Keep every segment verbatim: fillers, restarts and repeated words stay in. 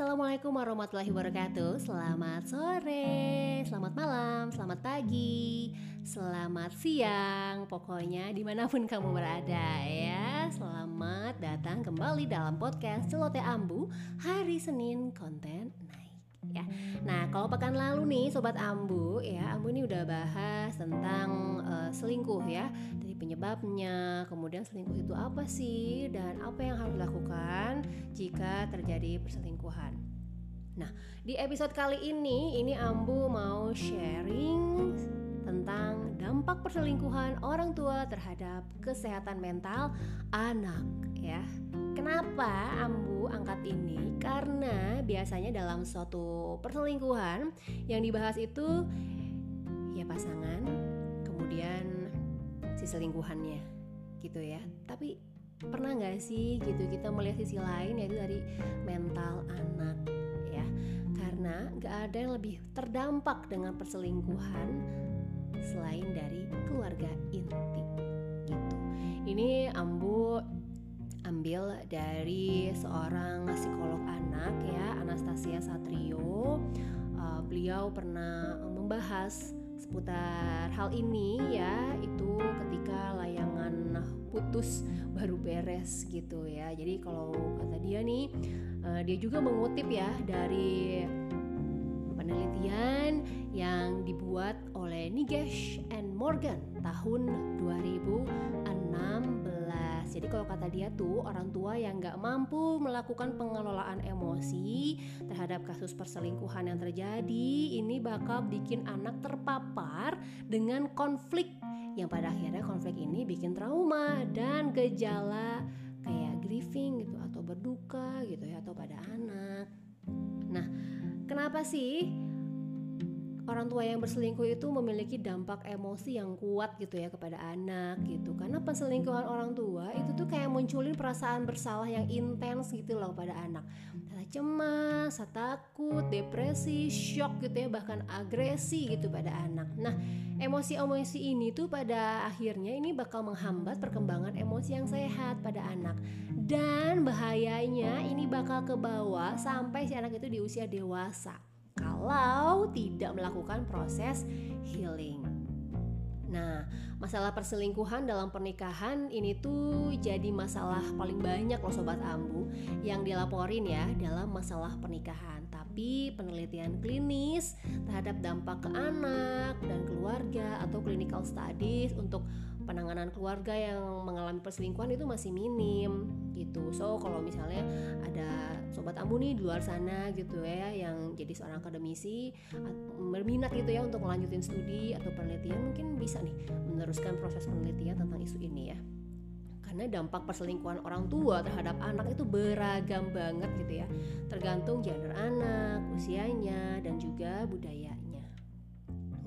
Assalamualaikum warahmatullahi wabarakatuh. Selamat sore, selamat malam, selamat pagi, selamat siang. Pokoknya dimanapun kamu berada ya. Selamat datang kembali dalam podcast Celoteh Ambu hari Senin konten naik ya. Nah kalau pekan lalu nih Sobat Ambu ya, Ambu ini udah bahas tentang uh, selingkuh ya, dari penyebabnya, kemudian selingkuh itu apa sih dan apa yang harus dilakukan jika terjadi perselingkuhan. Nah, di episode kali ini, ini Ambu mau sharing tentang dampak perselingkuhan orang tua terhadap kesehatan mental anak ya. Kenapa Ambu angkat ini? Karena biasanya dalam suatu perselingkuhan yang dibahas itu ya pasangan, kemudian si selingkuhannya gitu ya. Tapi pernah gak sih gitu kita melihat sisi lain, yaitu dari mental anak ya, karena gak ada yang lebih terdampak dengan perselingkuhan selain dari keluarga inti gitu. Ini Ambu ambil dari seorang psikolog anak ya, Anastasia Satrio. uh, Beliau pernah membahas seputar hal ini ya, itu ketika Layangan Putus baru beres gitu ya. Jadi kalau kata dia nih, uh, dia juga mengutip ya dari penelitian yang dibuat oleh Nigesh and Morgan tahun dua ribu enam belas. Jadi kalau kata dia tuh, orang tua yang gak mampu melakukan pengelolaan emosi terhadap kasus perselingkuhan yang terjadi ini bakal bikin anak terpapar dengan konflik, yang pada akhirnya konflik ini bikin trauma dan gejala kayak grieving gitu, atau berduka gitu ya, atau pada anak. Nah, kenapa sih orang tua yang berselingkuh itu memiliki dampak emosi yang kuat gitu ya kepada anak gitu? Karena perselingkuhan orang tua itu tuh kayak munculin perasaan bersalah yang intens gitu loh pada anak. Rasa cemas, rasa takut, depresi, shock gitu ya, bahkan agresi gitu pada anak. Nah, emosi-emosi ini tuh pada akhirnya ini bakal menghambat perkembangan emosi yang sehat pada anak. Dan bahayanya ini bakal ke bawah sampai si anak itu di usia dewasa kalau tidak melakukan proses healing. Nah, masalah perselingkuhan dalam pernikahan ini tuh jadi masalah paling banyak loh Sobat Ambu yang dilaporin ya dalam masalah pernikahan. Tapi penelitian klinis terhadap dampak ke anak dan keluarga atau clinical studies untuk penanganan keluarga yang mengalami perselingkuhan itu masih minim gitu. So kalau misalnya ada Sobat Ambu nih di luar sana gitu ya, yang jadi seorang akademisi berminat gitu ya untuk melanjutin studi atau penelitian, mungkin bisa nih meneruskan proses penelitian tentang isu ini ya. Karena dampak perselingkuhan orang tua terhadap anak itu beragam banget gitu ya, tergantung gender anak, usianya, dan juga budayanya.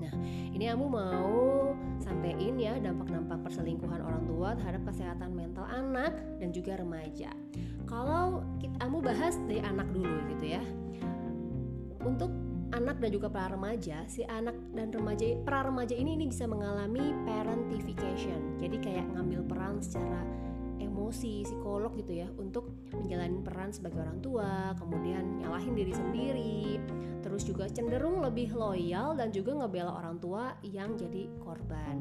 Nah, ini kamu mau sampein ya dampak-dampak perselingkuhan orang tua terhadap kesehatan mental anak dan juga remaja. Kalau kamu bahas dari anak dulu gitu ya. Untuk anak dan juga para remaja, si anak dan remaja, para remaja ini ini bisa mengalami parentification. Jadi kayak ngambil peran secara emosi psikolog gitu ya, untuk menjalani peran sebagai orang tua, kemudian nyalahin diri sendiri, terus juga cenderung lebih loyal dan juga ngebela orang tua yang jadi korban.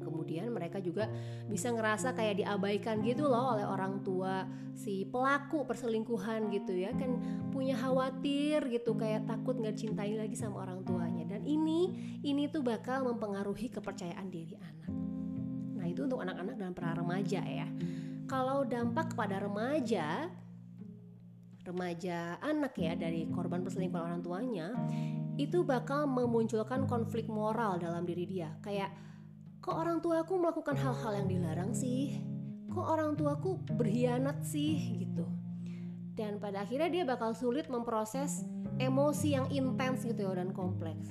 Kemudian mereka juga bisa ngerasa kayak diabaikan gitu loh oleh orang tua si pelaku perselingkuhan gitu ya, kan punya khawatir gitu, kayak takut gak dicintai lagi sama orang tuanya. Dan ini ini tuh bakal mempengaruhi kepercayaan diri anak. Nah itu untuk anak-anak dan para remaja ya. Kalau dampak kepada remaja, remaja anak ya dari korban perselingkuhan orang tuanya, itu bakal memunculkan konflik moral dalam diri dia. Kayak, kok orang tuaku melakukan hal-hal yang dilarang sih? Kok orang tuaku berkhianat sih? Gitu. Dan pada akhirnya dia bakal sulit memproses emosi yang intens gitu ya, dan kompleks.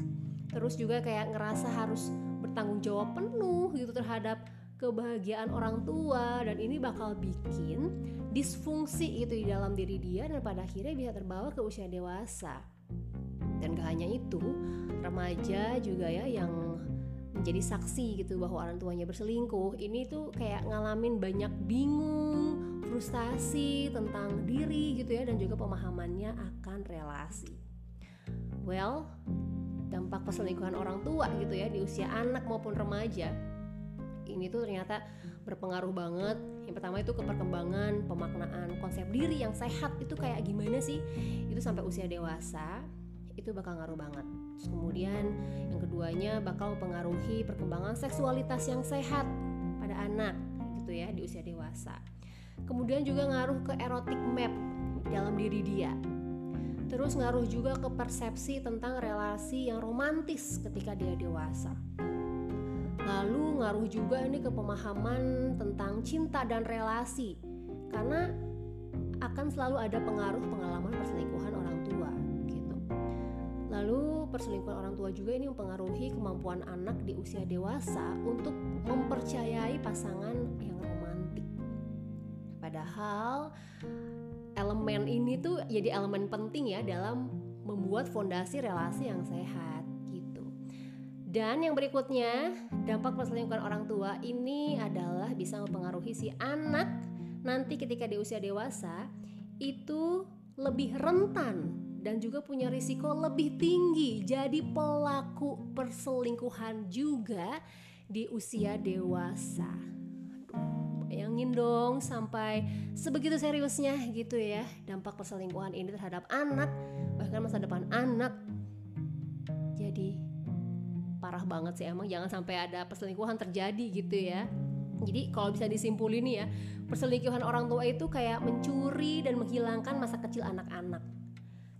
Terus juga kayak ngerasa harus bertanggung jawab penuh gitu terhadap kebahagiaan orang tua, dan ini bakal bikin disfungsi gitu di dalam diri dia, dan pada akhirnya bisa terbawa ke usia dewasa. Dan gak hanya itu, remaja juga ya yang menjadi saksi gitu bahwa orang tuanya berselingkuh, ini tuh kayak ngalamin banyak bingung, frustasi tentang diri gitu ya, dan juga pemahamannya akan relasi. Well, dampak perselingkuhan orang tua gitu ya di usia anak maupun remaja ini tuh ternyata berpengaruh banget. Yang pertama itu ke perkembangan pemaknaan konsep diri yang sehat itu kayak gimana sih, itu sampai usia dewasa itu bakal ngaruh banget. Terus kemudian yang keduanya bakal mempengaruhi perkembangan seksualitas yang sehat pada anak gitu ya di usia dewasa. Kemudian juga ngaruh ke erotic map dalam diri dia. Terus ngaruh juga ke persepsi tentang relasi yang romantis ketika dia dewasa. Lalu ngaruh juga ini ke pemahaman tentang cinta dan relasi, karena akan selalu ada pengaruh pengalaman perselingkuhan orang tua gitu. Lalu perselingkuhan orang tua juga ini mempengaruhi kemampuan anak di usia dewasa untuk mempercayai pasangan yang romantis. Padahal elemen ini tuh jadi elemen penting ya dalam membuat fondasi relasi yang sehat gitu. Dan yang berikutnya, dampak perselingkuhan orang tua ini adalah bisa mempengaruhi si anak nanti ketika di usia dewasa itu lebih rentan dan juga punya risiko lebih tinggi jadi pelaku perselingkuhan juga di usia dewasa. Bayangin dong sampai sebegitu seriusnya gitu ya dampak perselingkuhan ini terhadap anak, bahkan masa depan anak. Jadi parah banget sih emang, jangan sampai ada perselingkuhan terjadi gitu ya. Jadi kalau bisa disimpulin nih ya, perselingkuhan orang tua itu kayak mencuri dan menghilangkan masa kecil anak-anak.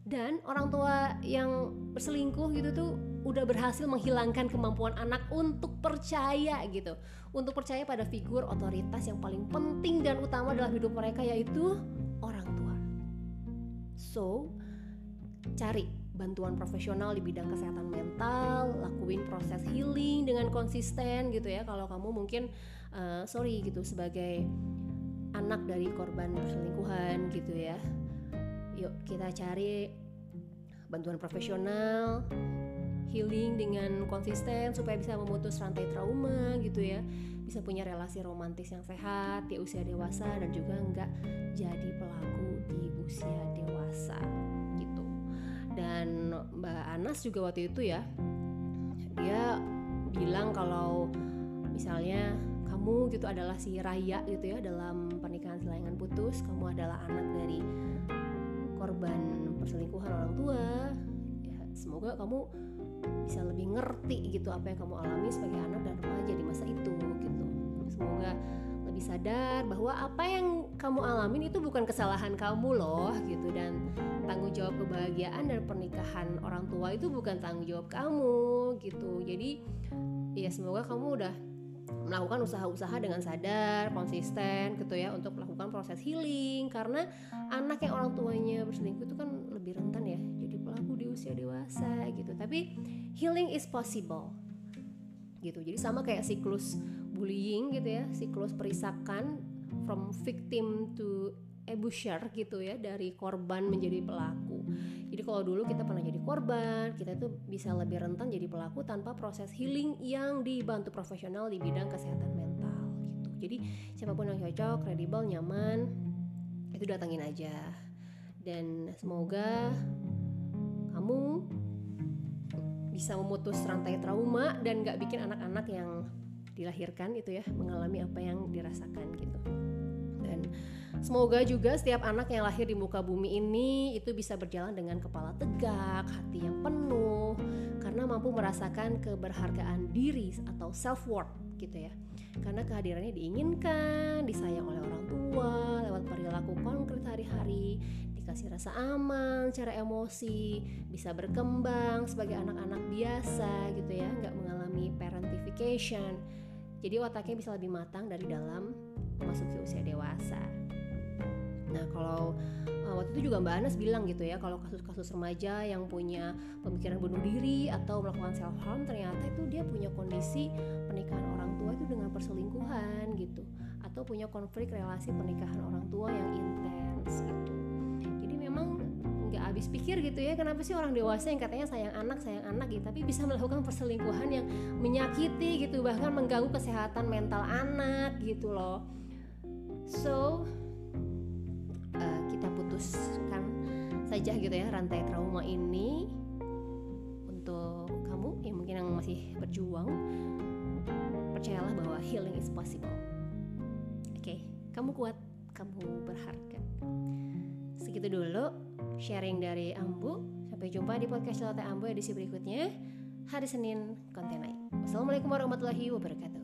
Dan orang tua yang berselingkuh gitu tuh udah berhasil menghilangkan kemampuan anak untuk percaya gitu, untuk percaya pada figur otoritas yang paling penting dan utama dalam hidup mereka, yaitu orang tua. So, cari bantuan profesional di bidang kesehatan mental, lakuin proses healing dengan konsisten gitu ya. Kalau kamu mungkin uh, sorry gitu sebagai anak dari korban perselingkuhan gitu ya, yuk kita cari bantuan profesional, healing dengan konsisten supaya bisa memutus rantai trauma gitu ya, bisa punya relasi romantis yang sehat di usia dewasa dan juga enggak jadi pelaku di usia dewasa gitu. Dan Mbak Anas juga waktu itu ya, dia bilang kalau misalnya kamu gitu adalah si Raya gitu ya dalam pernikahan Layangan Putus, kamu adalah anak dari korban perselingkuhan orang tua ya, semoga kamu bisa lebih ngerti gitu apa yang kamu alami sebagai anak dan remaja di masa itu gitu. Semoga lebih sadar bahwa apa yang kamu alamin itu bukan kesalahan kamu loh gitu, dan tanggung jawab kebahagiaan dan pernikahan orang tua itu bukan tanggung jawab kamu gitu. Jadi ya semoga kamu udah melakukan usaha-usaha dengan sadar, konsisten gitu ya untuk melakukan proses healing, karena anak yang orang tuanya berselingkuh itu kan lebih rentan ya jadi pelaku di usia dewasa gitu. Tapi healing is possible gitu. Jadi sama kayak siklus bullying gitu ya, siklus perisakan from victim to abuser gitu ya, dari korban menjadi pelaku. Jadi kalau dulu kita pernah jadi korban, kita itu bisa lebih rentan jadi pelaku tanpa proses healing yang dibantu profesional di bidang kesehatan mental gitu. Jadi siapapun yang cocok, kredibel, nyaman, itu datangin aja. Dan semoga kamu bisa memutus rantai trauma dan gak bikin anak-anak yang dilahirkan itu ya mengalami apa yang dirasakan gitu. Dan semoga juga setiap anak yang lahir di muka bumi ini itu bisa berjalan dengan kepala tegak, hati yang penuh, karena mampu merasakan keberhargaan diri atau self-worth gitu ya. Karena kehadirannya diinginkan, disayang oleh orang tua, lewat perilaku konkret hari-hari, dikasih rasa aman, cara emosi, bisa berkembang sebagai anak-anak biasa gitu ya, gak mengalami parentification. Jadi otaknya bisa lebih matang dari dalam memasuki usia dewasa. Nah kalau waktu itu juga Mbak Anas bilang gitu ya, kalau kasus-kasus remaja yang punya pemikiran bunuh diri atau melakukan self harm, ternyata itu dia punya kondisi pernikahan orang tua itu dengan perselingkuhan gitu, atau punya konflik relasi pernikahan orang tua yang intens gitu. Jadi memang nggak habis pikir gitu ya, kenapa sih orang dewasa yang katanya sayang anak sayang anak gitu tapi bisa melakukan perselingkuhan yang menyakiti gitu, bahkan mengganggu kesehatan mental anak gitu loh. So uh, kita putuskan saja gitu ya rantai trauma ini. Untuk kamu yang mungkin yang masih berjuang, percayalah bahwa healing is possible. Oke, okay, kamu kuat, kamu berharga. Segitu dulu sharing dari Ambu. Sampai jumpa di podcast Celoteh Ambu edisi berikutnya hari Senin konten naik. Wassalamualaikum warahmatullahi wabarakatuh.